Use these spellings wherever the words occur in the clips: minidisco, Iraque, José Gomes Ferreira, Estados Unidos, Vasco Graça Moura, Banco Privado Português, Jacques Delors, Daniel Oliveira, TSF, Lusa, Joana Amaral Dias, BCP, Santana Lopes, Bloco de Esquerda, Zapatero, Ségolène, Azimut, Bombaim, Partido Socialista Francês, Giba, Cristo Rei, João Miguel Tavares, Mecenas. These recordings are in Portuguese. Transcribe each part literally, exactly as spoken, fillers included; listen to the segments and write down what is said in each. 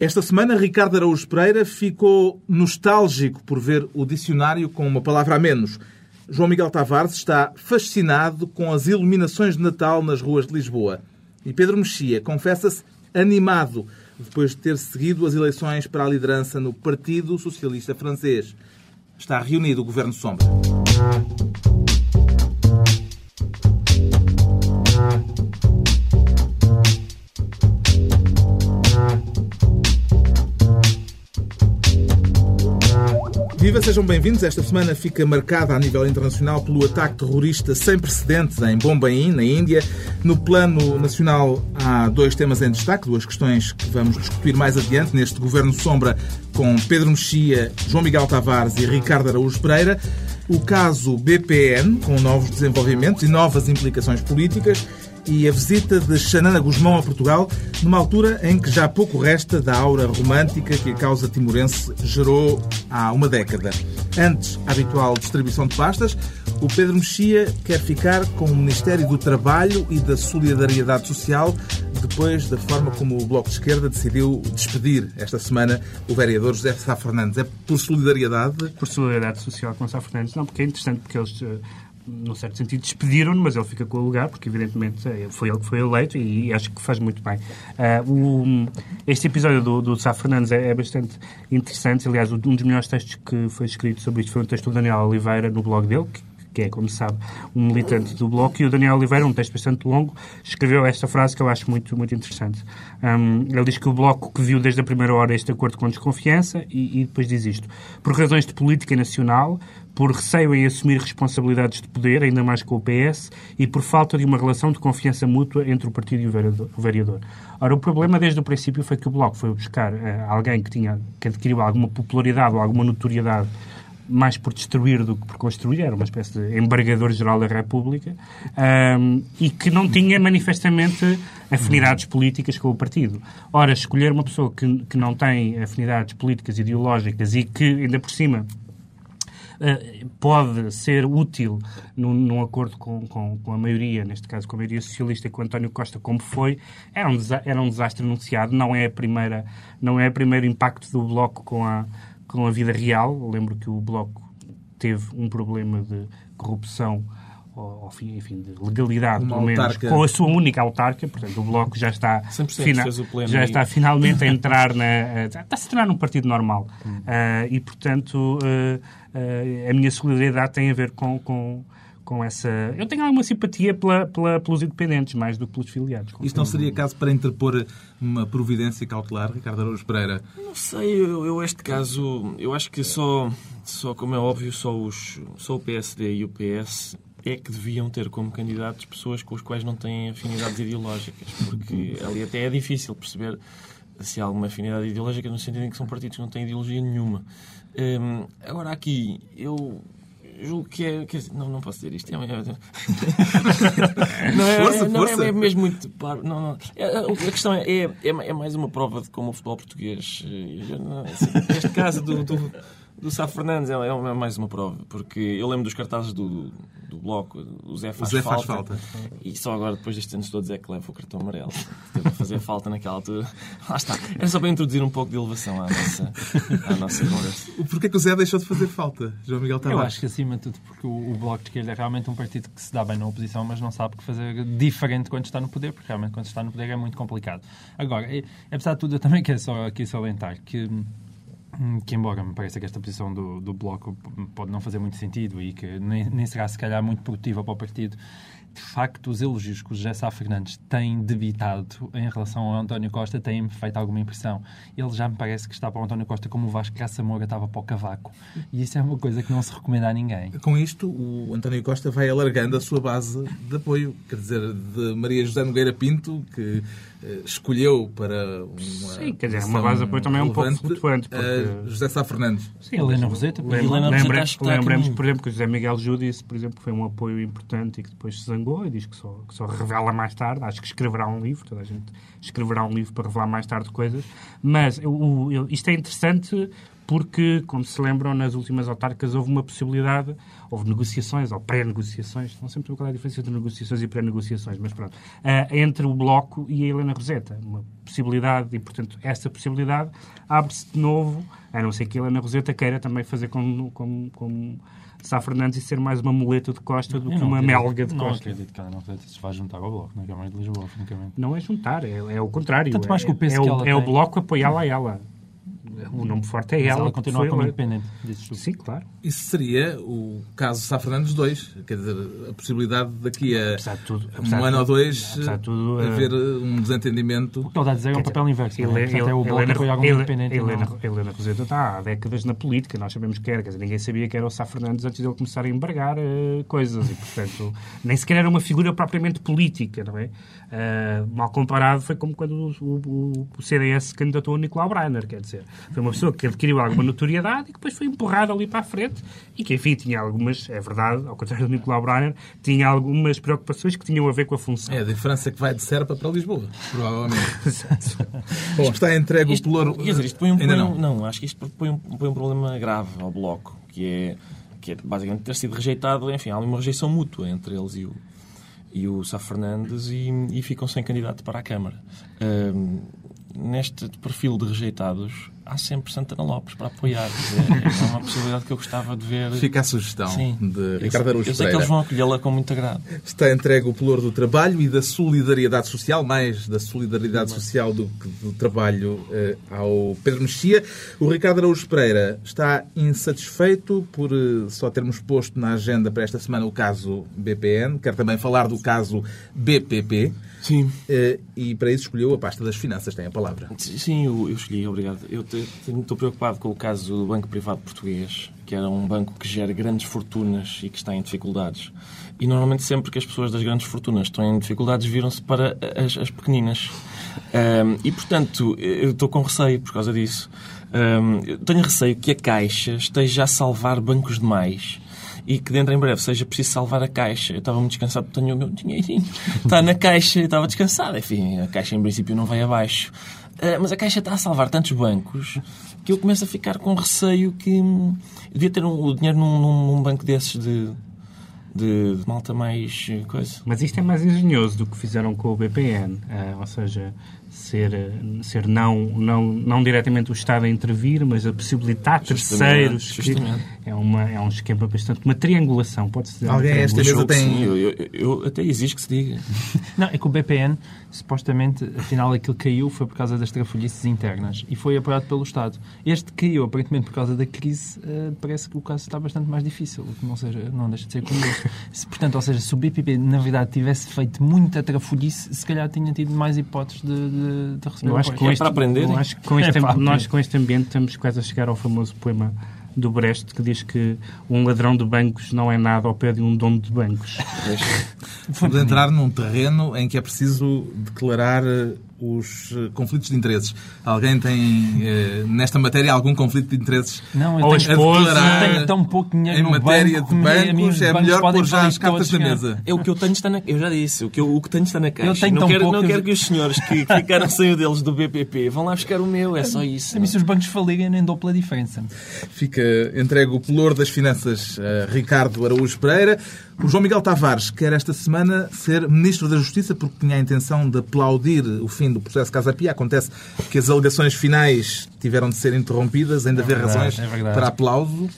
Esta semana, Ricardo Araújo Pereira ficou nostálgico por ver o dicionário com uma palavra a menos. João Miguel Tavares está fascinado com as iluminações de Natal nas ruas de Lisboa. E Pedro Mexia confessa-se animado depois de ter seguido as eleições para a liderança no Partido Socialista Francês. Está reunido o Governo Sombra. Viva, sejam bem-vindos. Esta semana fica marcada a nível internacional pelo ataque terrorista sem precedentes em Bombaim, na Índia. No plano nacional há dois temas em destaque, duas questões que vamos discutir mais adiante neste Governo Sombra com Pedro Mexia, João Miguel Tavares e Ricardo Araújo Pereira. O caso B P N, com novos desenvolvimentos e novas implicações políticas, e a visita de Xanana Guzmão a Portugal, numa altura em que já pouco resta da aura romântica que a causa timorense gerou há uma década. Antes, a habitual distribuição de pastas, o Pedro Mexia quer ficar com o Ministério do Trabalho e da Solidariedade Social, depois da forma como o Bloco de Esquerda decidiu despedir esta semana o vereador José Sá Fernandes. É por solidariedade? Por solidariedade social com o Sá Fernandes, não, porque é interessante, porque eles... num certo sentido, despediram-no, mas ele fica com o lugar, porque, evidentemente, foi ele que foi eleito e acho que faz muito bem. Uh, o, este episódio do, do Sá Fernandes é, é bastante interessante. Aliás, um dos melhores textos que foi escrito sobre isto foi um texto do Daniel Oliveira no blog dele, que, que é, como sabe, um militante do Bloco, e o Daniel Oliveira, um texto bastante longo, escreveu esta frase que eu acho muito, muito interessante. Um, ele diz que o Bloco que viu desde a primeira hora este acordo com desconfiança e, e depois diz isto. Por razões de política nacional, por receio em assumir responsabilidades de poder, ainda mais com o P S, e por falta de uma relação de confiança mútua entre o partido e o vereador. Ora, o problema desde o princípio foi que o Bloco foi buscar uh, alguém que, tinha, que adquiriu alguma popularidade ou alguma notoriedade mais por destruir do que por construir, era uma espécie de embargador-geral da República, um, e que não tinha manifestamente afinidades políticas com o partido. Ora, escolher uma pessoa que, que não tem afinidades políticas ideológicas e que, ainda por cima, Uh, pode ser útil num, num acordo com, com, com a maioria, neste caso com a maioria socialista, com António Costa, como foi, era um, desa- era um desastre anunciado, não é a primeira, não é o primeiro impacto do Bloco com a, com a vida real. Eu lembro que o Bloco teve um problema de corrupção, ou, enfim, enfim, de legalidade, uma pelo menos, autarca. Com a sua única autarca, portanto, o Bloco já está, fina- já está finalmente a entrar na... está a se tornar um partido normal. Hum. Uh, e, portanto, uh, uh, a minha solidariedade tem a ver com, com, com essa... Eu tenho alguma simpatia pela, pela, pelos independentes, mais do que pelos filiados. Isto não seria caso para interpor uma providência cautelar, Ricardo Araújo Pereira? Não sei, eu, eu este caso, eu acho que só, só como é óbvio, só, os, só o P S D e o P S... é que deviam ter como candidatos pessoas com as quais não têm afinidades ideológicas, porque ali até é difícil perceber se há alguma afinidade ideológica, no sentido em que são partidos que não têm ideologia nenhuma. Hum, agora aqui, eu julgo que é... Quer dizer, não, não posso dizer isto. É, é, é, não é, força, não é, é mesmo muito... Não, não, é, a questão é, é, é mais uma prova de como o futebol português... Não, este caso do... do Do Sá Fernandes é, é mais uma prova, porque eu lembro dos cartazes do, do, do Bloco, o Zé faz, o Zé faz falta, falta, e só agora, depois destes anos todos, é que leva o cartão amarelo. Teve a fazer falta naquela altura. Lá está. Era só para introduzir um pouco de elevação à nossa, à nossa conversa. Porquê que o Zé deixou de fazer falta, João Miguel Tavares? Eu acho que, acima de tudo, porque o, o Bloco de Esquerda é realmente um partido que se dá bem na oposição, mas não sabe o que fazer diferente quando está no poder, porque realmente quando está no poder é muito complicado. Agora, apesar de tudo, eu também quero só aqui salientar que... que embora me pareça que esta posição do, do Bloco pode não fazer muito sentido e que nem, nem será, se calhar, muito produtiva para o partido, de facto, os elogios que o José Sá Fernandes tem debitado em relação a António Costa têm-me feito alguma impressão. Ele já me parece que está para o António Costa como o Vasco Graça Moura estava para o Cavaco. E isso é uma coisa que não se recomenda a ninguém. Com isto, o António Costa vai alargando a sua base de apoio. Quer dizer, de Maria José Nogueira Pinto, que eh, escolheu para uma... Sim, quer dizer, uma base de apoio também é um pouco flutuante. Porque... José Sá Fernandes. Sim, Helena Roseta. Lembremos, lembremos por exemplo, que o José Miguel Júdice, por exemplo, foi um apoio importante e que depois se e diz que só, que só revela mais tarde. Acho que escreverá um livro, toda a gente escreverá um livro para revelar mais tarde coisas, mas o, o, isto é interessante porque, como se lembram, nas últimas autárquicas houve uma possibilidade, houve negociações, ou pré-negociações, não sei muito qual é a diferença entre negociações e pré-negociações, mas pronto, uh, entre o Bloco e a Helena Roseta. Uma possibilidade, e portanto, essa possibilidade abre-se de novo, a não ser que a Helena Roseta queira também fazer como... como, como Sá Fernandes e ser mais uma muleta de Costa do eu que uma acredito, melga de não Costa. Não acredito que ela não se vai juntar ao Bloco, na Câmara de Lisboa, francamente. Não é juntar, é, é o contrário. Tanto mais que o peso é, é, que ela é, tem... o Bloco apoiá-la a ela. O nome forte é mas ela. Ela continua como independente. Sim, claro. Isso seria o caso Sá Fernandes dois. Quer dizer, a possibilidade daqui a de tudo, um ano tudo, ou dois de tudo, haver uh... um desentendimento. O que ele está a dizer é um papel inverso. Ele, ele, ele, é o Bloco ele, apoiar algum independente. Helena Roseta está há décadas na política, nós sabemos que era. Quer dizer, ninguém sabia que era o Sá Fernandes antes de ele começar a embargar uh, coisas. E, portanto, nem sequer era uma figura propriamente política, não é? Uh, mal comparado foi como quando o, o, o C D S se candidatou a Nicolau Brainer, quer dizer. Foi uma pessoa que adquiriu alguma notoriedade e que depois foi empurrada ali para a frente e que, enfim, tinha algumas, é verdade, ao contrário do Nicolau Brainer, tinha algumas preocupações que tinham a ver com a função. É a diferença que vai de Serpa para Lisboa, provavelmente. Exato. Bom, isto, está entregue isto, o pelouro... Quer dizer, isto põe um, ainda põe um, não. não, acho que isto põe um, põe um problema grave ao Bloco, que é, que é basicamente ter sido rejeitado, enfim, há uma rejeição mútua entre eles e o, e o Sá Fernandes e, e ficam sem candidato para a Câmara. Um, Neste perfil de rejeitados, há sempre Santana Lopes para apoiar. É uma possibilidade que eu gostava de ver. Fica a sugestão Sim. de Ricardo Araújo Pereira. Eu sei que eles vão acolhê-la com muito agrado. Está entregue o pelouro do trabalho e da solidariedade social, mais da solidariedade social do que do trabalho eh, ao Pedro Mexia. O Ricardo Araújo Pereira está insatisfeito por eh, só termos posto na agenda para esta semana o caso B P N. Quer também falar do caso B P P. Sim. Uh, e para isso escolheu a pasta das finanças, tem a palavra. Sim, eu, eu escolhi, obrigado. Eu estou preocupado com o caso do Banco Privado Português, que era um banco que gera grandes fortunas e que está em dificuldades. E normalmente sempre que as pessoas das grandes fortunas estão em dificuldades, viram-se para as, as pequeninas. Um, e, portanto, eu estou com receio por causa disso. Um, eu tenho receio que a Caixa esteja a salvar bancos demais. E que dentro em breve seja preciso salvar a Caixa. Eu estava muito descansado porque tenho o meu dinheirinho. Está na Caixa, eu estava descansado. Enfim, a Caixa em princípio não vai abaixo. Uh, mas a Caixa está a salvar tantos bancos que eu começo a ficar com receio que... Eu devia ter um, o dinheiro num, num banco desses de... De, de malta mais coisa. Mas isto é mais engenhoso do que fizeram com o B P N, uh, ou seja, ser, ser não, não, não diretamente o Estado a intervir, mas a possibilitar terceiros. Justamente. Que é, uma, é um esquema bastante... Uma triangulação, pode-se dizer. Alguém esta mesa tem... Sim, eu, eu, eu até exijo que se diga. Não, é que o B P N, supostamente, afinal aquilo que caiu foi por causa das trafolhices internas e foi apoiado pelo Estado. Este caiu, aparentemente, por causa da crise, uh, parece que o caso está bastante mais difícil, o que não, seja, não deixa de ser curioso. Se, portanto, ou seja, se o B P P na verdade tivesse feito muita trafolhice, se calhar tinha tido mais hipóteses de, de, de receber. Eu acho que é este, para aprender. Eu acho que com este, é para nós, com este ambiente, estamos quase a chegar ao famoso poema do Brecht que diz que um ladrão de bancos não é nada ao pé de um dono de bancos. Vamos entrar num terreno em que é preciso declarar os conflitos de interesses. Alguém tem, eh, nesta matéria, algum conflito de interesses? Não, eu tenho, esposa, eu tenho tão pouco dinheiro no banco. Em matéria de bancos, é melhor pôr já as cartas na mesa. Eu, o que eu tenho está na... Eu já disse, o que, eu, o que tenho está na Caixa. Eu tenho não tão quero, pouco, não eu... quero que os senhores que ficaram sem o deles do B P P vão lá buscar o meu, é só isso. A mim, se os bancos falirem, nem dou pela diferença. Fica entregue o pelouro das finanças a Ricardo Araújo Pereira. O João Miguel Tavares quer esta semana ser Ministro da Justiça porque tinha a intenção de aplaudir o fim do processo Casa Pia. Acontece que as alegações finais tiveram de ser interrompidas, ainda é haver razões é para aplauso.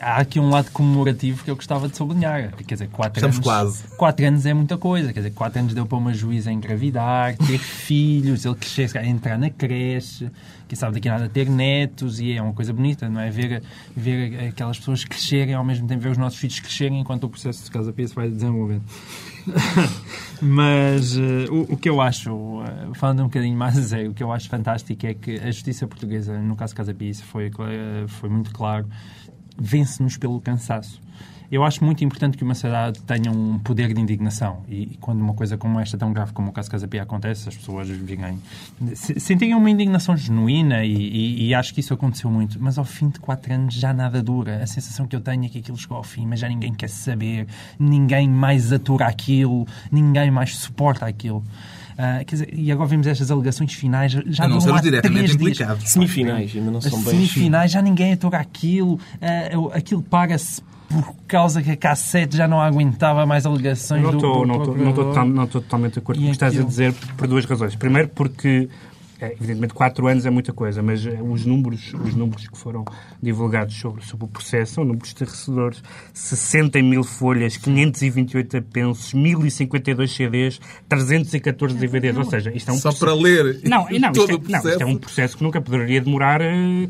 Há aqui um lado comemorativo que eu gostava de sublinhar. Quer dizer, quatro Estamos anos, quase. quatro anos é muita coisa. Quer dizer, quatro anos deu para uma juíza engravidar, ter filhos, ele crescer, entrar na creche, quem sabe daqui a nada ter netos, e é uma coisa bonita, não é? Ver, ver aquelas pessoas crescerem, ao mesmo tempo ver os nossos filhos crescerem enquanto o processo de Casa Pia se vai desenvolvendo. Mas uh, o, o que eu acho, uh, falando um bocadinho mais a sério, o que eu acho fantástico é que a justiça portuguesa, no caso de Casa Pia, isso foi, uh, foi muito claro, vence-nos pelo cansaço. Eu acho muito importante que uma sociedade tenha um poder de indignação e, e quando uma coisa como esta, tão grave como o caso Casa Pia acontece, as pessoas virem, se, sentirem uma indignação genuína e, e, e acho que isso aconteceu muito, mas ao fim de quatro anos já nada dura. A sensação que eu tenho é que aquilo chegou ao fim, mas já ninguém quer saber, ninguém mais atura aquilo, ninguém mais suporta aquilo. Uh, quer dizer, e agora vemos estas alegações finais, já não são diretamente implicados. Semifinais, ainda não são bem. Semifinais, já ninguém atoga aquilo, uh, aquilo paga-se por causa que a cassete já não aguentava mais alegações. Não estou totalmente de acordo com o que estás a dizer, por duas razões. Primeiro, porque, é, evidentemente, quatro anos é muita coisa, mas os números, os números que foram divulgados sobre, sobre o processo são números estarrecedores. sessenta mil folhas, quinhentos e vinte e oito apensos, mil e cinquenta e dois C Ds, trezentos e catorze D V Ds. Ou seja, isto é um Só processo... para ler não, não, todo isto é, o processo. Não, isto é um processo que nunca poderia demorar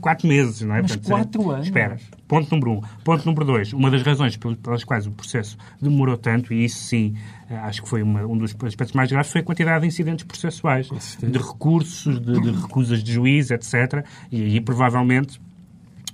quatro meses, não é? Mas portanto, quatro anos? Espera. Ponto número um. Ponto número dois. Uma das razões pelas quais o processo demorou tanto, e isso sim, acho que foi uma, um dos aspectos mais graves, foi a quantidade de incidentes processuais, de recursos, de, de recusas de juiz, etcétera. E aí, provavelmente,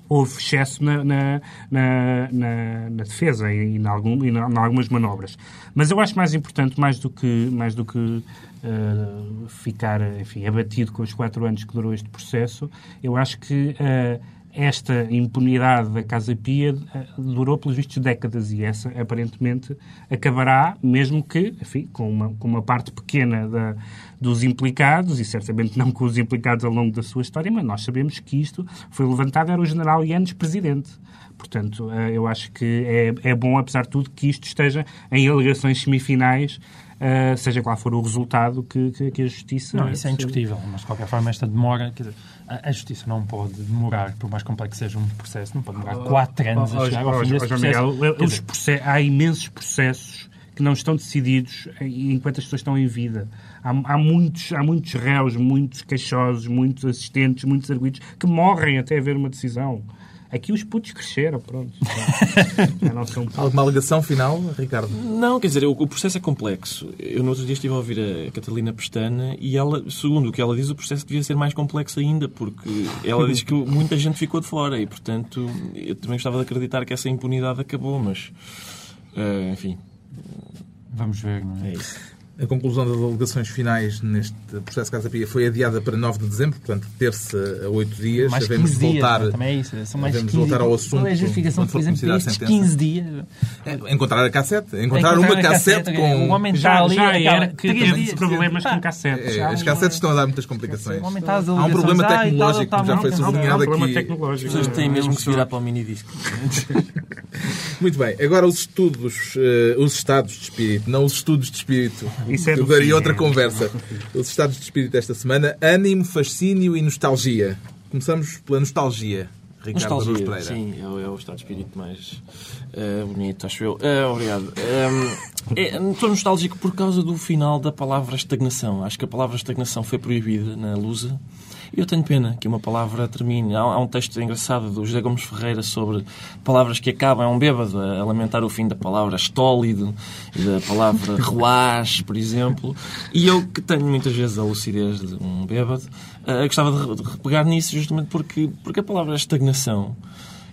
houve excesso na, na, na, na, na defesa e, em algum, e na, em algumas manobras. Mas eu acho mais importante, mais do que... Mais do que uh, ficar, enfim, abatido com os quatro anos que durou este processo, eu acho que... Uh, Esta impunidade da Casa Pia durou, pelos vistos, décadas e essa, aparentemente, acabará, mesmo que, enfim, com uma, com uma parte pequena da, dos implicados, e certamente não com os implicados ao longo da sua história, mas nós sabemos que isto foi levantado, era o general Yanes presidente. Portanto, eu acho que é, é bom, apesar de tudo, que isto esteja em alegações semifinais, Uh, seja qual for o resultado que, que, que a Justiça... Não, isso é indiscutível, mas de qualquer forma esta demora... Quer dizer, a, a Justiça não pode demorar, por mais complexo que seja um processo, não pode demorar oh, quatro anos oh, a chegar oh, ao fim oh, desse oh, processo. Miguel, os process... Há imensos processos que não estão decididos enquanto as pessoas estão em vida. Há, há, muitos, há muitos réus, muitos queixosos, muitos assistentes, muitos arguidos, que morrem até haver uma decisão. Aqui os putos cresceram, pronto. Alguma alegação final, Ricardo? Não, quer dizer, o, o processo é complexo. Eu, no outro dia, estive a ouvir a Catalina Pestana e ela, segundo o que ela diz, o processo devia ser mais complexo ainda, porque ela diz que muita gente ficou de fora e, portanto, eu também gostava de acreditar que essa impunidade acabou, mas... Uh, enfim... Vamos ver, não é? É isso. A conclusão das alegações finais neste processo Casa Pia foi adiada para nove de dezembro, portanto, terça a oito dias. Mais quinze voltar, dias, também é isso. São mais quinze voltar ao assunto. Qual é a justificação, por exemplo, estes quinze dias? É, encontrar a cassete. Encontrar, encontrar uma cassete, cassete com... O homem está já, ali já era que tem problemas com cassetes. É, as cassetes estão a dar muitas complicações. Há um problema tecnológico, ah, que já foi sublinhado aqui. As pessoas têm mesmo que se virar para o minidisco. Muito bem. Agora, os estudos, os estados de espírito, não os estudos de espírito... Isso é daria outra conversa. Os estados de espírito esta semana: ânimo, fascínio e nostalgia. Começamos pela nostalgia. Ricardo Araújo Pereira. Sim, é o estado de espírito mais uh, bonito, acho eu. Uh, obrigado. Um, é, estou nostálgico por causa do final da palavra estagnação. Acho que a palavra estagnação foi proibida na Lusa. Eu tenho pena que uma palavra termine. Há um texto engraçado do José Gomes Ferreira sobre palavras que acabam. É um bêbado a lamentar o fim da palavra estólido, da palavra relaxe, por exemplo. E eu, que tenho muitas vezes a lucidez de um bêbado, eu gostava de repegar nisso justamente porque, porque a palavra estagnação,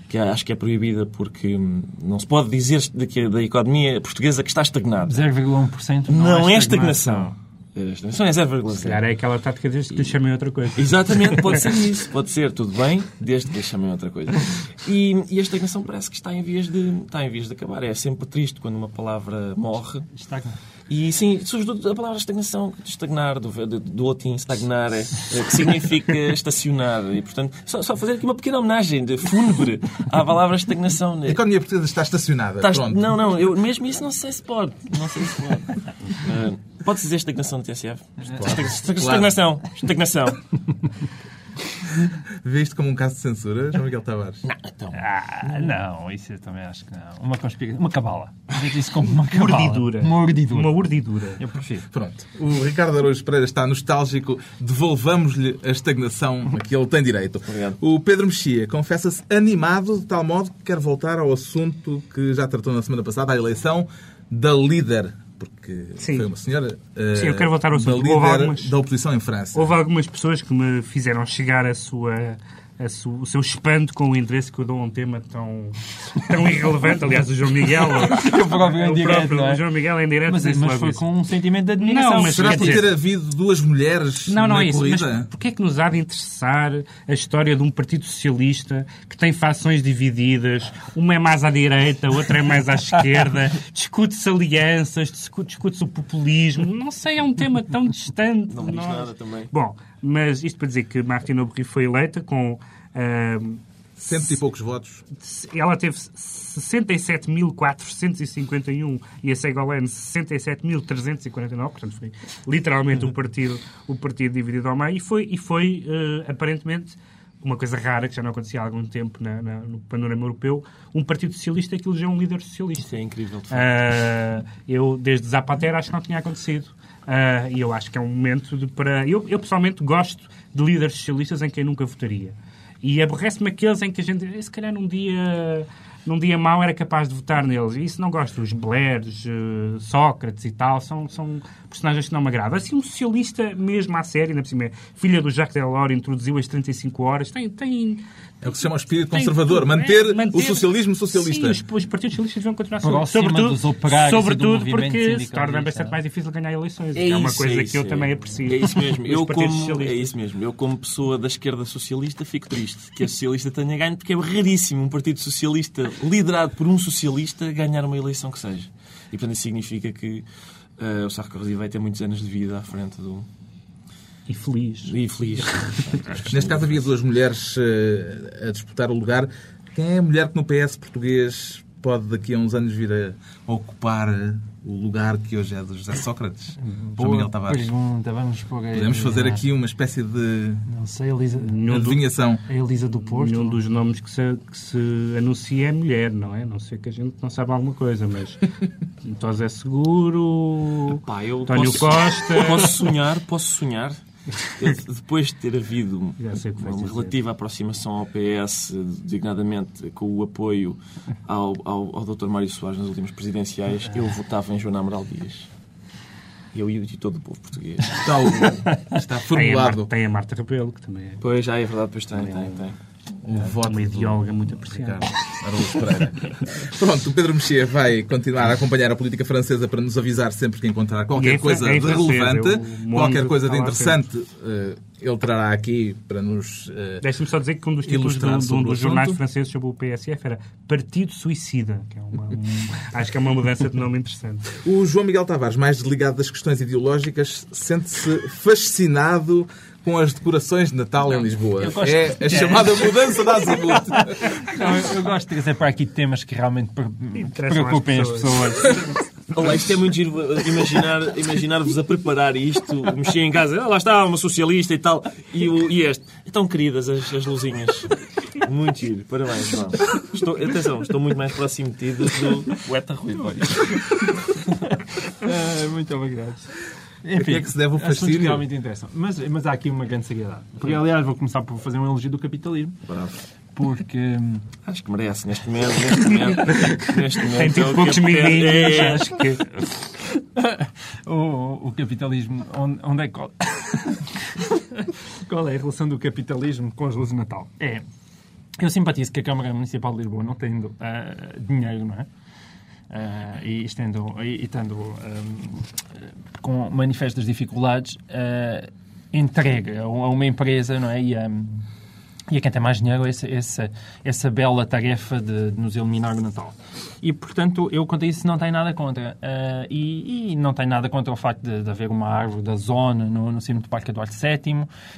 que acho que é proibida porque não se pode dizer da economia portuguesa que está estagnada. zero vírgula um por cento não, não é estagnação. É estagnação. Estagnação é zero vírgula zero. Se calhar é aquela tática desde que lhe chamem outra coisa. Exatamente, pode ser isso. Pode ser, tudo bem, desde que lhe chamem outra coisa. E, e a estagnação parece que está em vias de, está em vias de acabar. É sempre triste quando uma palavra morre. Estagna. E sim, surge a palavra estagnação, estagnar, do, do, do latim stagnare, é, que significa estacionar. E, portanto, só, só fazer aqui uma pequena homenagem de fúnebre à palavra estagnação. Né? A economia portuguesa está estacionada. Está, pronto. Não, não, eu, mesmo isso não sei se pode. Não sei se pode. Uh, Pode-se dizer estagnação do T S F? Claro. Estagnação. Estagnação. Viste como um caso de censura, João Miguel Tavares? Não, então. Ah, não, isso eu também acho que não. Uma conspiração. Uma cabala. Viste isso como uma cabala. Mordidura. Uma urdidura. Uma urdidura. Eu prefiro. Pronto. O Ricardo Araújo Pereira está nostálgico. Devolvamos-lhe a estagnação a que ele tem direito. Obrigado. O Pedro Mexia confessa-se animado de tal modo que quer voltar ao assunto que já tratou na semana passada, a eleição da líder. Porque sim, foi uma senhora uh, sim, eu quero voltar ao da líder algumas, da oposição em França. Houve algumas pessoas que me fizeram chegar a sua, su, o seu espanto com o interesse que eu dou a um tema tão, tão irrelevante. Aliás, o João Miguel... o próprio, o direto, próprio é? O João Miguel em direto... Mas, mas foi isso. Com um sentimento de admiração. Não, mas será por ter havido duas mulheres não, não na é isso, corrida? Mas porquê é que nos há de interessar a história de um Partido Socialista que tem fações divididas, uma é mais à direita, outra é mais à esquerda, discute-se alianças, discute-se o populismo, não sei, é um tema tão distante. Não me diz nada também. Bom, mas isto para dizer que Martine Aubry foi eleita com... Uh, cento e poucos votos. Ela teve sessenta e sete mil, quatrocentos e cinquenta e um e a Ségolène sessenta e sete mil, trezentos e quarenta e nove, portanto foi literalmente o partido, o partido dividido ao meio, e foi, e foi uh, aparentemente uma coisa rara, que já não acontecia há algum tempo na, na, no panorama europeu, um Partido Socialista que elegeu um líder socialista. Isso é incrível, de facto. Uh, eu, desde Zapatero, acho que não tinha acontecido. Uh, e eu acho que é um momento de para... Eu, eu, pessoalmente, gosto de líderes socialistas em quem nunca votaria. E aborrece-me aqueles em que a gente, se calhar num dia... num dia mau era capaz de votar neles. E isso não gosto. Os Blairs, uh, Sócrates e tal, são, são personagens que não me agradam. Assim, um socialista mesmo à série, na cima, filha do Jacques Delors, introduziu as trinta e cinco horas, tem... tem é o que se chama o espírito tem, conservador. Tem, manter, é, manter o socialismo socialista. Sim, os, os partidos socialistas vão continuar a ser... Sobretudo, sobretudo porque se torna bastante mais difícil ganhar eleições. É, é uma isso, coisa é isso, que eu é. também aprecio. É isso mesmo. eu como, é isso mesmo. Eu, como pessoa da esquerda socialista, fico triste que a socialista tenha ganho, porque é raríssimo um partido socialista liderado por um socialista ganhar uma eleição que seja. E, portanto, isso significa que uh, o Sarkozy vai ter muitos anos de vida à frente do... E feliz. E feliz. Neste caso havia duas mulheres uh, a disputar o lugar. Quem é a mulher que no P S português pode daqui a uns anos vir a ocupar o lugar que hoje é do José Sócrates? Boa João Miguel Tavares. Pergunta. Vamos por aí. Podemos fazer aqui uma espécie de... Não sei, Elisa... adivinhação. A Elisa do Porto. Nenhum dos nomes que se, que se anuncia é mulher, não é? Não sei, que a gente não sabe alguma coisa, mas... Então José Seguro... Epá, eu António posso... Costa... Posso sonhar, posso sonhar... Depois de ter havido uma relativa aproximação ao P S, designadamente com o apoio ao, ao, ao doutor Mário Soares nas últimas presidenciais, eu votava em Joana Amaral Dias. Eu e todo o povo português. Está, o, está formulado. Tem a Marta Rebelo, que também é... Pois, já é verdade, pois tem, tem, tem. tem. Um é, voto uma ideóloga muito apreciada. Pronto, o Pedro Mexia vai continuar a acompanhar a política francesa para nos avisar sempre que encontrar qualquer é, coisa é de relevante, é qualquer coisa de interessante, uh, ele trará aqui para nos uh, Deixa-me só dizer que um dos títulos de um, de um dos jornais franceses sobre o P S F era Partido Suicida, que é uma, um, acho que é uma mudança de nome interessante. O João Miguel Tavares, mais desligado das questões ideológicas, sente-se fascinado com as decorações de Natal em Lisboa. É a chamada mudança da Azimut. Eu, eu gosto de trazer para aqui temas que realmente preocupem as pessoas. Olá, isto é muito giro. Imaginar, imaginar-vos a preparar isto, mexer em casa, ah, lá está, uma socialista e tal, e, o, e este. Estão queridas as, as luzinhas. Muito giro. Parabéns, João. Estou, atenção, estou muito mais próximo de ti do que o Eta Rui. ah, muito obrigado. Enfim, é que se deve o fascínio. Que realmente interessam. Mas, mas há aqui uma grande seriedade. Porque, aliás, vou começar por fazer um elogio do capitalismo. Bravo. Porque... Acho que merece, neste momento. Neste momento, neste momento tem tido é poucos meninos. É. Acho que... o, o capitalismo... Onde, onde é que... Qual... qual é a relação do capitalismo com as luzes de Natal? É... Eu simpatizo que a Câmara Municipal de Lisboa, não tendo uh, dinheiro, não é? Uh, e estando, e, e estando um, com manifestas dificuldades, uh, entrega a uma empresa, não é? E, um, e a quem tem mais dinheiro essa, essa, essa bela tarefa de, de nos eliminar do Natal. E, portanto, eu quanto a isso não tenho nada contra. Uh, e, e não tenho nada contra o facto de, de haver uma árvore da zona no, no cimo do Parque Eduardo sete,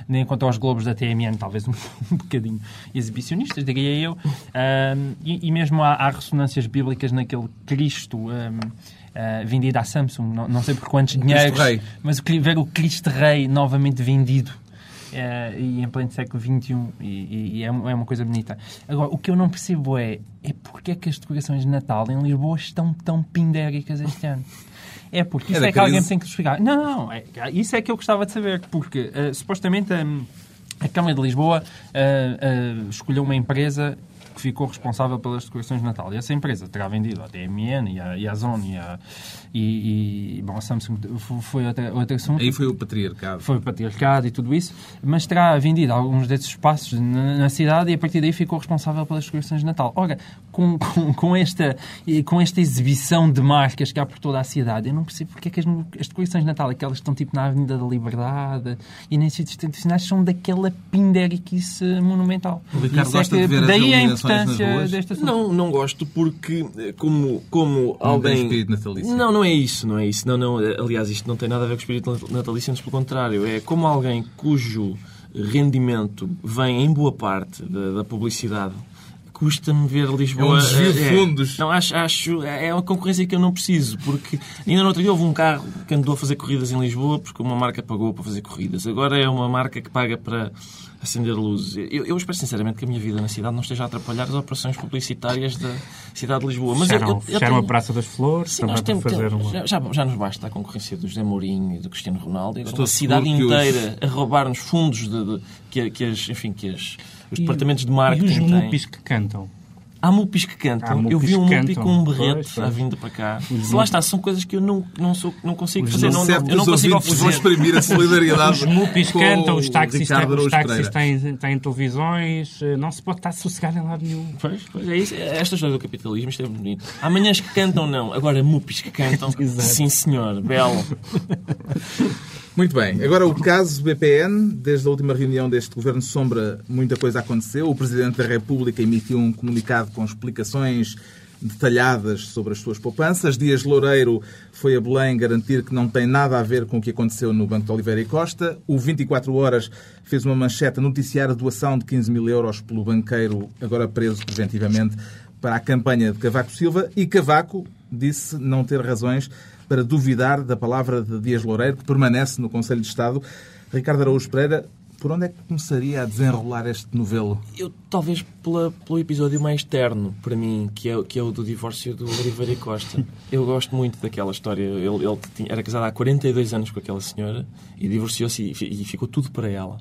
nem contra os globos da T M N, talvez um, um bocadinho exibicionistas, diria eu. Uh, e, e mesmo há, há ressonâncias bíblicas naquele Cristo um, uh, vendido à Samsung, não, não sei por quantos dinheiros, mas o, ver o Cristo Rei novamente vendido. Uh, e em pleno século vinte e um e, e, e é, uma, é uma coisa bonita. Agora, o que eu não percebo é, é porque é que as decorações de Natal em Lisboa estão tão pindéricas este ano. É porque isso é, é que alguém tem que explicar. Não, não, é, isso é que eu gostava de saber, porque uh, supostamente um, a Câmara de Lisboa uh, uh, escolheu uma empresa que ficou responsável pelas decorações de Natal. E essa empresa terá vendido à T M N e à, e à Zona e à e, e, bom, a Samsung foi outra, outra assunto. Aí foi o patriarcado. Foi o patriarcado e tudo isso, mas terá vendido alguns desses espaços na, na cidade e a partir daí ficou responsável pelas decorações de Natal. Ora, com, com, com, esta, com esta exibição de marcas que há por toda a cidade, eu não percebo porque é que as, as decorações de Natal, aquelas que estão tipo na Avenida da Liberdade e nem sítios tradicionais, são daquela pinderiquice monumental. O Ricardo gosta de ver as iluminações nas ruas? Não, não gosto porque, como, como não alguém... Não tem espírito natalício. Não, não é isso, não é isso. Não, não, aliás, isto não tem nada a ver com espírito natalício, antes pelo contrário. É como alguém cujo rendimento vem em boa parte da, da publicidade. Custa-me ver Lisboa... É um desvio de fundos. Não, acho, acho... É uma concorrência que eu não preciso, porque ainda no outro dia houve um carro que andou a fazer corridas em Lisboa porque uma marca pagou para fazer corridas. Agora é uma marca que paga para acender luzes. Eu, eu espero sinceramente que a minha vida na cidade não esteja a atrapalhar as operações publicitárias da cidade de Lisboa. Mas fecharam, eu, eu, eu fecharam tenho... a Praça das Flores. Sim, nós temos, fazer uma... já, já nos basta a concorrência do José Mourinho e do Cristiano Ronaldo. Estou a cidade inteira a roubar-nos fundos de, de, que, que as... Enfim, que as os departamentos de marketing. E os mupis que cantam. Há mupis que cantam. Mupis eu vi um mupi com um berrete à vinda para cá. Os lá está, são coisas que eu não, não, sou, não consigo os fazer. Não, não, eu não consigo oferecer. Vou exprimir a solidariedade. Os mupis cantam, os táxis, os táxis têm, têm televisões. Não se pode estar sossegado em lado nenhum. Pois, pois é isso. Esta história do capitalismo, isto é bonito. Há manhãs que cantam, não. Agora, mupis que cantam. Sim, senhor. Belo. Muito bem. Agora o caso do B P N. Desde a última reunião deste Governo Sombra, muita coisa aconteceu. O Presidente da República emitiu um comunicado com explicações detalhadas sobre as suas poupanças. Dias Loureiro foi a Belém garantir que não tem nada a ver com o que aconteceu no Banco de Oliveira Costa. O vinte e quatro horas fez uma manchete a noticiar a doação de quinze mil euros pelo banqueiro, agora preso preventivamente, para a campanha de Cavaco Silva. E Cavaco disse não ter razões para duvidar da palavra de Dias Loureiro, que permanece no Conselho de Estado. Ricardo Araújo Pereira, por onde é que começaria a desenrolar este novelo? Eu, talvez pela, pelo episódio mais terno, para mim, que é, que é o do divórcio do Oliveira Costa. Eu gosto muito daquela história. Ele, ele tinha, era casado há quarenta e dois anos com aquela senhora e divorciou-se e, e ficou tudo para ela.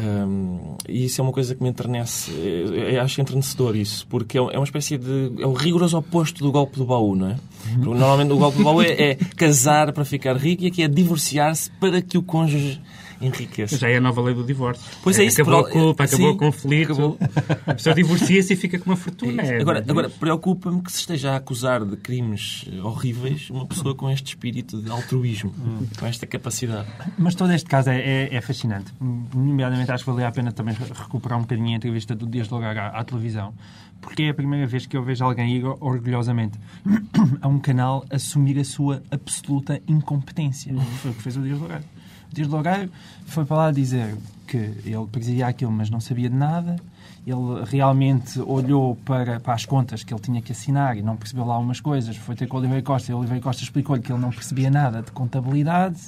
Um, e isso é uma coisa que me enternece. Eu acho enternecedor isso, porque é uma espécie de... é o rigoroso oposto do golpe do baú, não é? Porque normalmente o golpe do baú é, é casar para ficar rico e aqui é divorciar-se para que o cônjuge enriqueça. Já é a nova lei do divórcio. Pois é, é isso. Acabou a culpa, sim, acabou o conflito. Acabou. A pessoa divorcia-se e fica com uma fortuna. É, agora, agora preocupa-me que se esteja a acusar de crimes horríveis uma pessoa com este espírito de altruísmo, hum. com esta capacidade. Mas todo este caso é, é, é fascinante. Nomeadamente, acho que valia a pena também recuperar um bocadinho a entrevista do Dias Loureiro à, à televisão, porque é a primeira vez que eu vejo alguém ir orgulhosamente a um canal assumir a sua absoluta incompetência. Foi o que fez o Dias Loureiro. Dias Loureiro foi para lá dizer que ele presidia aquilo, mas não sabia de nada. Ele realmente olhou para, para as contas que ele tinha que assinar e não percebeu lá umas coisas. Foi ter com o Oliveira Costa e o Oliveira Costa explicou-lhe que ele não percebia nada de contabilidade.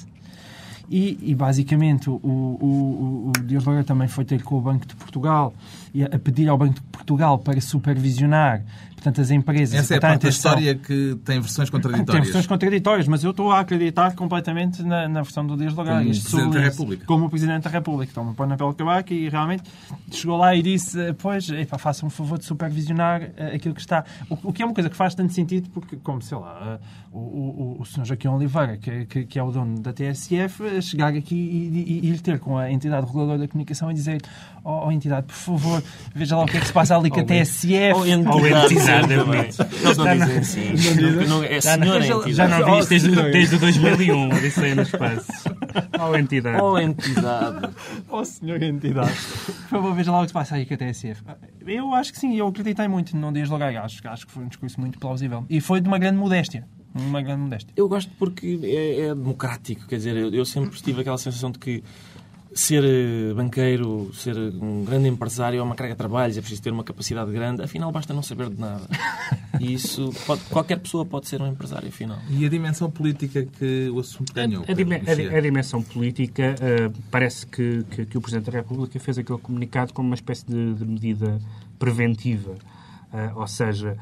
E, e basicamente, o, o, o, o Dias Loureiro também foi ter com o Banco de Portugal e a, a pedir ao Banco de Portugal para supervisionar, portanto, as empresas... Essa é a parte da história que tem versões contraditórias. Tem versões contraditórias, mas eu estou a acreditar completamente na, na versão do Dias Loureiro. Como o Presidente da República. Como o Presidente da República. Então, me põe na pele de tabaco e realmente chegou lá e disse, pois, faça-me o favor de supervisionar aquilo que está... O, o que é uma coisa que faz tanto sentido, porque, como, sei lá, o, o, o senhor Joaquim Oliveira, que, que, que é o dono da T S F, chegar aqui e, e, e lhe ter com a entidade reguladora da comunicação e dizer ó oh, oh, entidade, por favor, veja lá o que é que se passa ali com a T S F. Ou entidade. Eles não dizem assim. É senhora entidade. Já não viste desde dois mil e um, isso aí nos passos. Ou entidade. Ou entidade. Ou senhor entidade. Por favor, veja lá o que se passa aí com a T S F. Eu acho que sim, eu acreditei muito no Dias Loureiro. Acho, acho que foi um discurso muito plausível. E foi de uma grande modéstia. Uma grande modéstia. Eu gosto porque é, é democrático, quer dizer, eu, eu sempre tive aquela sensação de que ser banqueiro, ser um grande empresário é uma carga de trabalhos, é preciso ter uma capacidade grande, afinal basta não saber de nada. E isso, pode, qualquer pessoa pode ser um empresário, afinal. E a dimensão política que o assunto ganhou? A, a, a, a dimensão política, uh, parece que, que, que o Presidente da República fez aquele comunicado como uma espécie de, de medida preventiva, uh, ou seja...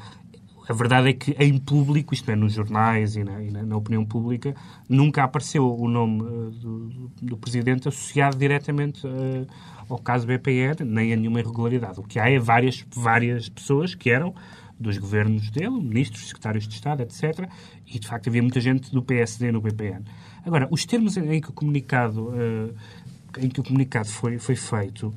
A verdade é que em público, isto é, nos jornais e na, e na, na opinião pública, nunca apareceu o nome uh, do, do Presidente associado diretamente uh, ao caso B P N, nem a nenhuma irregularidade. O que há é várias, várias pessoas que eram dos governos dele, ministros, secretários de Estado, etcétera, e, de facto, havia muita gente do P S D no B P N. Agora, os termos em que o comunicado... Uh, em que o comunicado foi, foi feito uh,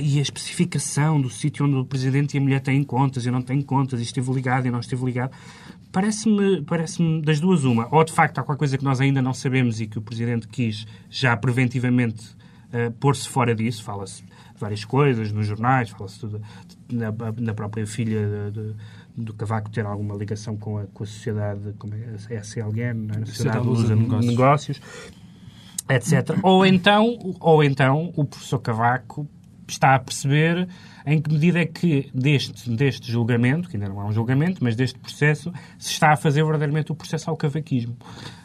e a especificação do sítio onde o Presidente e a mulher têm contas e não têm contas, e esteve ligado e não esteve ligado, parece-me, parece-me das duas uma. Ou, de facto, há qualquer coisa que nós ainda não sabemos e que o Presidente quis já preventivamente uh, pôr-se fora disso. Fala-se de várias coisas nos jornais, fala-se tudo, na, na própria filha de, de, do Cavaco ter alguma ligação com a, com a sociedade, como é a S L N, a Sociedade de Lusa de Negócios, negócios. Etc. Ou então, ou então o professor Cavaco está a perceber em que medida é que deste, deste julgamento, que ainda não é um julgamento, mas deste processo, se está a fazer verdadeiramente o processo ao cavaquismo.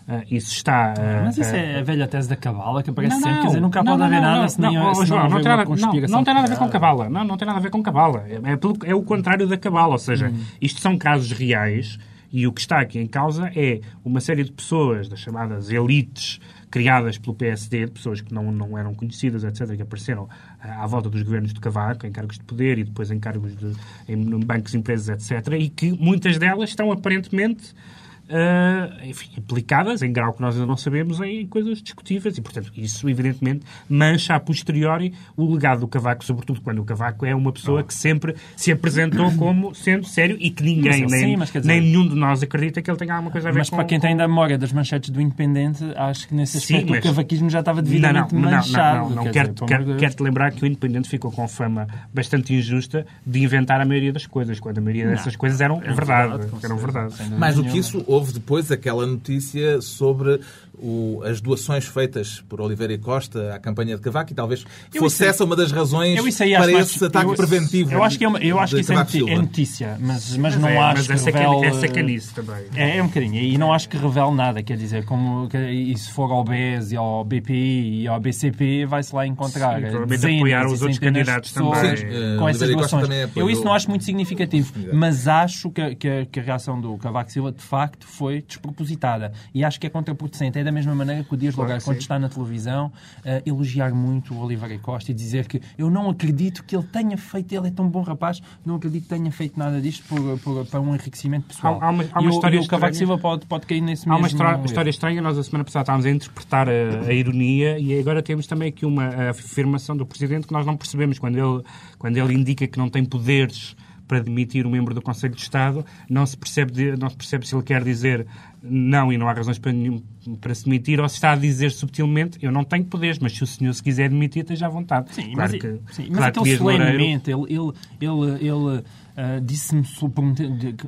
Uh, isso está... Uh, mas isso uh, é a velha tese da cabala, que aparece não, sempre, não, quer dizer, nunca não, pode não, haver não, nada, não, senão, não, senão, João, não, não, nada não, não tem nada a ver com cabala. Não, não tem nada a ver com cabala. É, é, pelo, é o contrário da cabala, ou seja, hum. isto são casos reais e o que está aqui em causa é uma série de pessoas, das chamadas elites, criadas pelo P S D, de pessoas que não, não eram conhecidas, etcétera, que apareceram uh, à volta dos governos de Cavaco, em cargos de poder e depois em cargos de em bancos, empresas, etcétera, e que muitas delas estão aparentemente uh, enfim, aplicadas, em grau que nós ainda não sabemos, em coisas discutíveis e, portanto, isso, evidentemente, mancha a posteriori o legado do Cavaco, sobretudo quando o Cavaco é uma pessoa oh. que sempre se apresentou como sendo sério e que ninguém, mas, nem, sim, mas, quer dizer, nem nenhum de nós acredita que ele tenha alguma coisa a ver mas com... Mas para quem com... tem ainda a memória das manchetes do Independente, acho que nesse aspecto sim, mas... o cavaquismo já estava devidamente não, não, manchado. Não, não, não, não. Quero-te quero, quero lembrar que o Independente ficou com fama bastante injusta de inventar a maioria das coisas, quando a maioria não. dessas coisas eram é verdade. verdade eram verdade. Mais do que isso, houve depois aquela notícia sobre o, as doações feitas por Oliveira Costa à campanha de Cavaco e talvez eu fosse essa uma das razões para esse ataque eu, preventivo. Eu acho que, é uma, eu acho que isso é, é notícia, mas, mas não é, acho mas que revele... É sacanice também. É, é um bocadinho. E não acho que revele nada, quer dizer, como, e se for ao B E S e ao B P I e ao B C P, vai-se lá encontrar. Sim, provavelmente apoiar os outros candidatos também. Sim, com uh, essas doações. Eu isso não acho muito significativo, mas acho que, que, que a reação do Cavaco Silva, de facto, foi despropositada. E acho que é contraproducente. É da mesma maneira que o Dias Loureiro, claro quando sim. está na televisão, uh, elogiar muito o Oliveira Costa e dizer que eu não acredito que ele tenha feito, ele é tão bom rapaz, não acredito que tenha feito nada disto por, por, para um enriquecimento pessoal. Há, há uma, há uma e história o, e o Cavaco Silva pode, pode cair nesse mesmo... Há uma história, história estranha. Nós, a semana passada, estávamos a interpretar a, a ironia e agora temos também aqui uma afirmação do Presidente que nós não percebemos quando ele, quando ele indica que não tem poderes para demitir um membro do Conselho de Estado, não se percebe, de, não se percebe se ele quer dizer não e não há razões para, nenhum, para se demitir, ou se está a dizer subtilmente eu não tenho poderes, mas se o senhor se quiser demitir, esteja à vontade. Sim, claro mas, que, sim, claro mas que aquele solenemente, ele, ele, ele, ele uh, disse-me,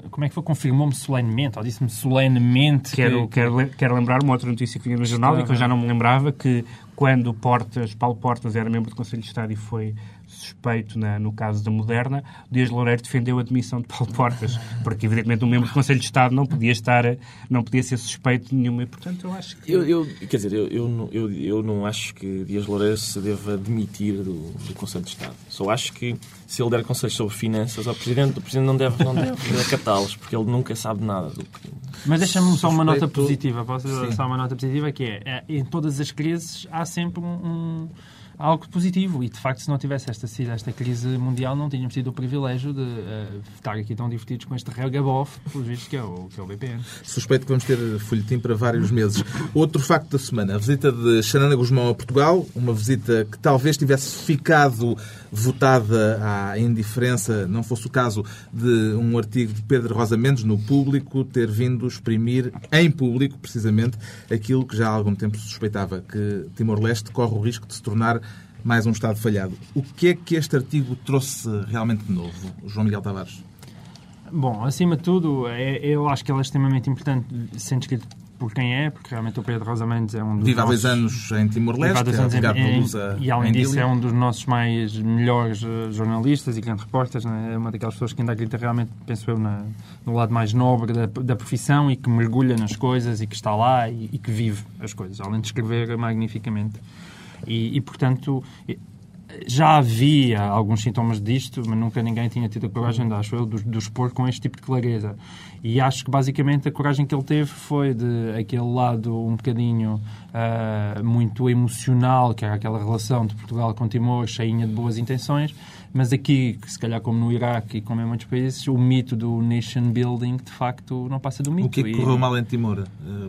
como é que foi? Confirmou-me solenemente, ou disse-me solenemente... Quero, que... quero, quero lembrar uma outra notícia que vinha no jornal e que eu já não me lembrava, que quando Portas, Paulo Portas era membro do Conselho de Estado e foi suspeito na, no caso da Moderna, Dias Loureiro defendeu a demissão de Paulo Portas, porque, evidentemente, um membro do Conselho de Estado não podia estar, não podia ser suspeito de nenhuma, e, portanto, eu acho que... Eu, eu, quer dizer, eu, eu, eu, eu não acho que Dias Loureiro se deva demitir do, do Conselho de Estado. Só acho que, se ele der conselhos sobre finanças ao Presidente, o Presidente não deve, não deve acatá-los, porque ele nunca sabe nada do que... Mas deixa-me só uma nota positiva. Posso dar só uma nota positiva, que é, é em todas as crises há sempre um... um... algo positivo, e de facto se não tivesse esta, esta crise mundial não tínhamos tido o privilégio de uh, estar aqui tão divertidos com este regabof, pelos vistos que é o, que é o B P N. Suspeito que vamos ter folhetim para vários meses. Outro facto da semana, a visita de Xanana Guzmão a Portugal, uma visita que talvez tivesse ficado votada à indiferença, não fosse o caso de um artigo de Pedro Rosa Mendes no Público ter vindo exprimir em público, precisamente, aquilo que já há algum tempo suspeitava, que Timor-Leste corre o risco de se tornar mais um Estado falhado. O que é que este artigo trouxe realmente de novo, João Miguel Tavares? Bom, acima de tudo, é, eu acho que ele é extremamente importante sendo escrito por quem é, porque realmente o Pedro Rosa Mendes é um dos... Vive há dois anos em Timor-Leste, é e além disso é um dos nossos mais melhores uh, jornalistas e grandes repórteres, né? É uma daquelas pessoas que ainda acredita realmente, penso eu, na, no lado mais nobre da, da profissão e que mergulha nas coisas e que está lá e, e que vive as coisas, além de escrever magnificamente. E, e, portanto, já havia alguns sintomas disto, mas nunca ninguém tinha tido a coragem, acho eu, de, de expor com este tipo de clareza. E acho que basicamente a coragem que ele teve foi de aquele lado um bocadinho uh, muito emocional, que era aquela relação de Portugal com Timor, cheinha de boas intenções, mas aqui, se calhar como no Iraque e como em muitos países, o mito do nation building de facto não passa do mito. O que é que correu mal em Timor,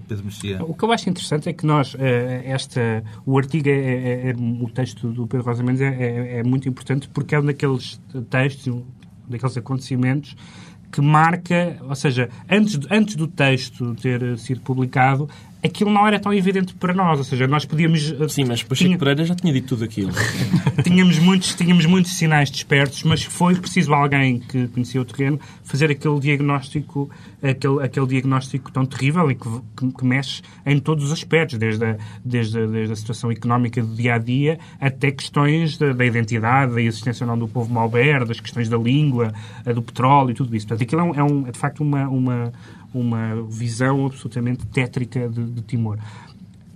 Pedro Mexia? O que eu acho interessante é que nós, esta, o artigo, é, é, é, o texto do Pedro Rosa Mendes é, é, é muito importante porque é um daqueles textos, daqueles acontecimentos que marca, ou seja, antes, antes do texto ter sido publicado, aquilo não era tão evidente para nós, ou seja, nós podíamos... Sim, mas Pacheco tinha... Pereira já tinha dito tudo aquilo. tínhamos, muitos, tínhamos muitos sinais dispersos, mas foi preciso alguém que conhecia o terreno fazer aquele diagnóstico, aquele, aquele diagnóstico tão terrível e que, que, que mexe em todos os aspectos, desde a, desde, a, desde a situação económica do dia-a-dia até questões da, da identidade, da existência ou não do povo mauber, das questões da língua, do petróleo e tudo isso. Portanto, aquilo é, um, é, um, é de facto uma... uma uma visão absolutamente tétrica de, de Timor.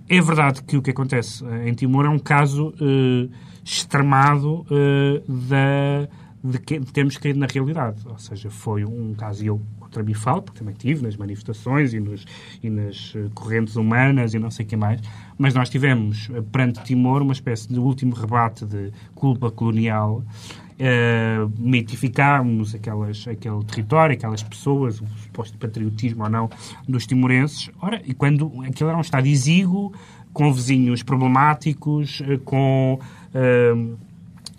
É verdade que o que acontece em Timor é um caso eh, extremado eh, da, de, que, de termos caído na realidade. Ou seja, foi um caso, e eu contra mim falo, porque também tive nas manifestações e, nos, e nas correntes humanas e não sei o que mais, mas nós tivemos perante Timor uma espécie de último rebate de culpa colonial. Uh, mitificámos aquelas, aquele território, aquelas pessoas, o suposto patriotismo ou não dos timorenses. Ora, e quando aquilo era um Estado exíguo, com vizinhos problemáticos, com uh,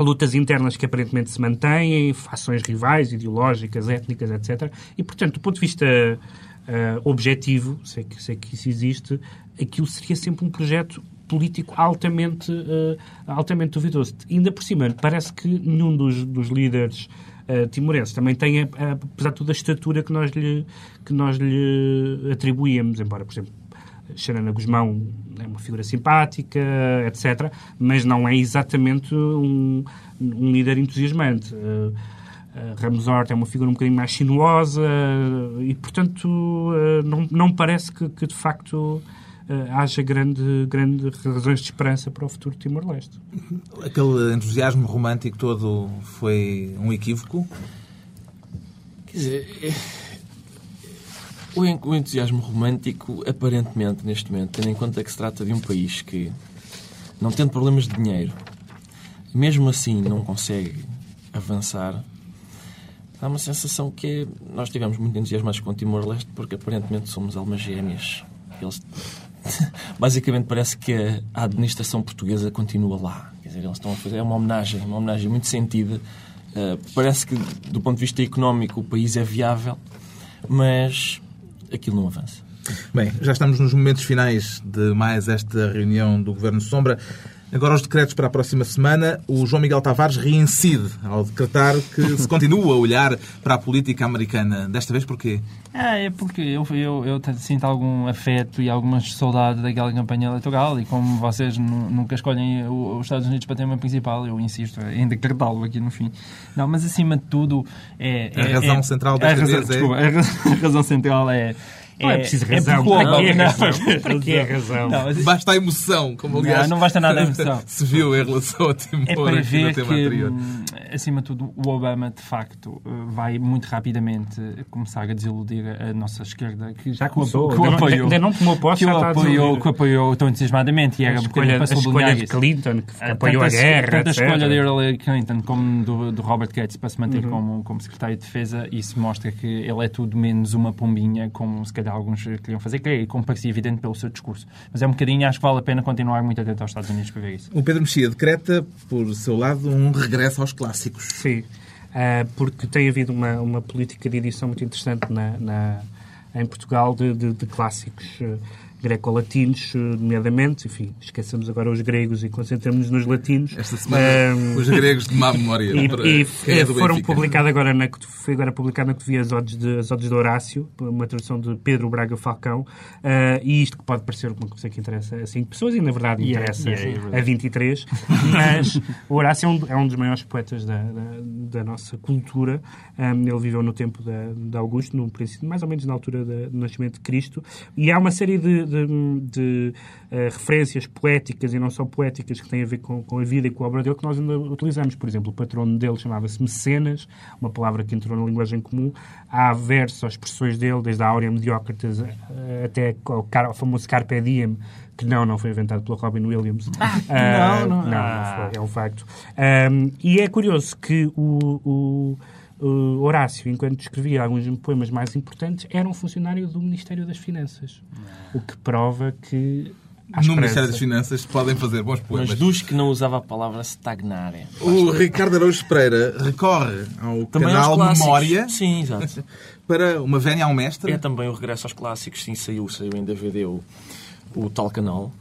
lutas internas que aparentemente se mantêm, fações rivais, ideológicas, étnicas, etcétera. E, portanto, do ponto de vista uh, objetivo, sei que, sei que isso existe, aquilo seria sempre um projeto político altamente, uh, altamente duvidoso. Ainda por cima, parece que nenhum dos, dos líderes uh, timorenses também tem, uh, apesar de tudo, a estatura que nós lhe, que nós lhe atribuíamos, embora, por exemplo, Xanana Guzmão é uma figura simpática, etcétera, mas não é exatamente um, um líder entusiasmante. Uh, Ramos Horta é uma figura um bocadinho mais sinuosa e, portanto, uh, não, não parece que, que de facto... haja grande, grande razões de esperança para o futuro de Timor-Leste. Aquele entusiasmo romântico todo foi um equívoco? Quer dizer, o entusiasmo romântico, aparentemente, neste momento, tendo em conta que se trata de um país que, não tendo problemas de dinheiro, mesmo assim não consegue avançar, dá uma sensação que é... Nós estivemos muito entusiasmados com o Timor-Leste porque, aparentemente, somos almas gêmeas. Eles... Basicamente parece que a administração portuguesa continua lá. Quer dizer, eles estão a fazer uma homenagem, uma homenagem muito sentida. Uh, parece que, do ponto de vista económico, o país é viável, mas aquilo não avança. Bem, já estamos nos momentos finais de mais esta reunião do Governo Sombra. Agora os decretos para a próxima semana. O João Miguel Tavares reincide ao decretar que se continua a olhar para a política americana. Desta vez porquê? É, é porque eu, eu, eu sinto algum afeto e alguma saudade daquela campanha eleitoral e como vocês n- nunca escolhem os Estados Unidos para tema principal, eu insisto em decretá-lo aqui no fim. Não, mas acima de tudo... É, é, a razão é, central desta vez razão, é... Desculpa, a, razão, a razão central é... Não é, é preciso razão. Para que é razão? Basta a emoção, como aliás... Não, não basta nada a emoção. Se viu em relação a Timor é para ver que, anterior. Acima de tudo, o Obama, de facto, vai muito rapidamente começar a desiludir a nossa esquerda, que já começou, que o apoiou. Ainda não tomou posse, já está a desiludir. Que o apoiou tão entusiasmadamente. E era a escolha, a escolha de Clinton, que apoiou a guerra, tanto a escolha de Hillary Clinton como do, do Robert Gates para se manter uhum. como, como secretário de defesa, isso mostra que ele é tudo menos uma pombinha, como se calhar alguns queriam fazer, que como parecia evidente pelo seu discurso. Mas é um bocadinho, acho que vale a pena continuar muito atento aos Estados Unidos para ver isso. O Pedro Mexia decreta, por seu lado, um regresso aos clássicos. Sim, uh, porque tem havido uma, uma política de edição muito interessante na, na, em Portugal de, de, de clássicos uh, greco-latinos, nomeadamente. Enfim, esqueçamos agora os gregos e concentramos-nos nos latinos. Esta semana, um... os gregos de má memória. e para... e é foram publicados agora na foi agora publicado na que vi as odes de, as odes de Horácio, uma tradução de Pedro Braga Falcão, uh, e isto que pode parecer uma coisa que interessa a cinco pessoas, e na verdade interessa yeah, yeah, yeah. a vinte e três, mas o Horácio é um, é um dos maiores poetas da, da, da nossa cultura. Um, ele viveu no tempo de Augusto, no princípio, mais ou menos na altura da, do nascimento de Cristo, e há uma série de de, de uh, referências poéticas e não só poéticas que têm a ver com, com a vida e com a obra dele que nós ainda utilizamos. Por exemplo, o patrono dele chamava-se Mecenas, uma palavra que entrou na linguagem comum. Há versos, há expressões dele, desde a Áurea Mediócritas até ao, ao famoso Carpe Diem, que não, não foi inventado pelo Robin Williams. Ah, uh, não, não. Não, não foi, é um facto. Um, e é curioso que o... o Uh, Horácio, enquanto escrevia alguns poemas mais importantes, era um funcionário do Ministério das Finanças. O que prova que... No pressa, Ministério das Finanças podem fazer bons poemas. Mas dos que não usava a palavra stagnar. O Ricardo Araújo Pereira recorre ao também canal Memória. Sim, exato. Para uma vénia ao mestre. É também o regresso aos clássicos. Sim, saiu, saiu em D V D o, o tal canal.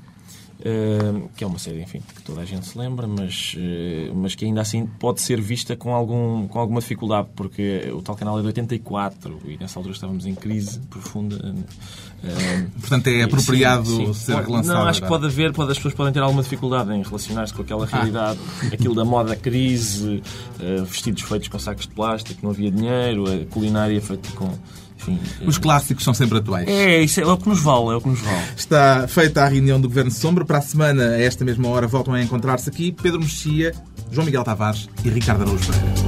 Uh, que é uma série, enfim, que toda a gente se lembra, mas, uh, mas que ainda assim pode ser vista com, algum, com alguma dificuldade, porque o tal canal é de oitenta e quatro e nessa altura estávamos em crise profunda. Uh, Portanto, é apropriado sim, sim. ser pode, relançado. Não, acho que pode haver, pode, as pessoas podem ter alguma dificuldade em relacionar-se com aquela realidade, ah. aquilo da moda crise, uh, vestidos feitos com sacos de plástico, não havia dinheiro, a culinária feita com... Sim, os clássicos são sempre atuais. É, isso é, é o que nos vale, é o que nos vale. Está feita a reunião do Governo Sombra. Para a semana, a esta mesma hora, voltam a encontrar-se aqui Pedro Mexia, João Miguel Tavares e Ricardo Araújo Pereira.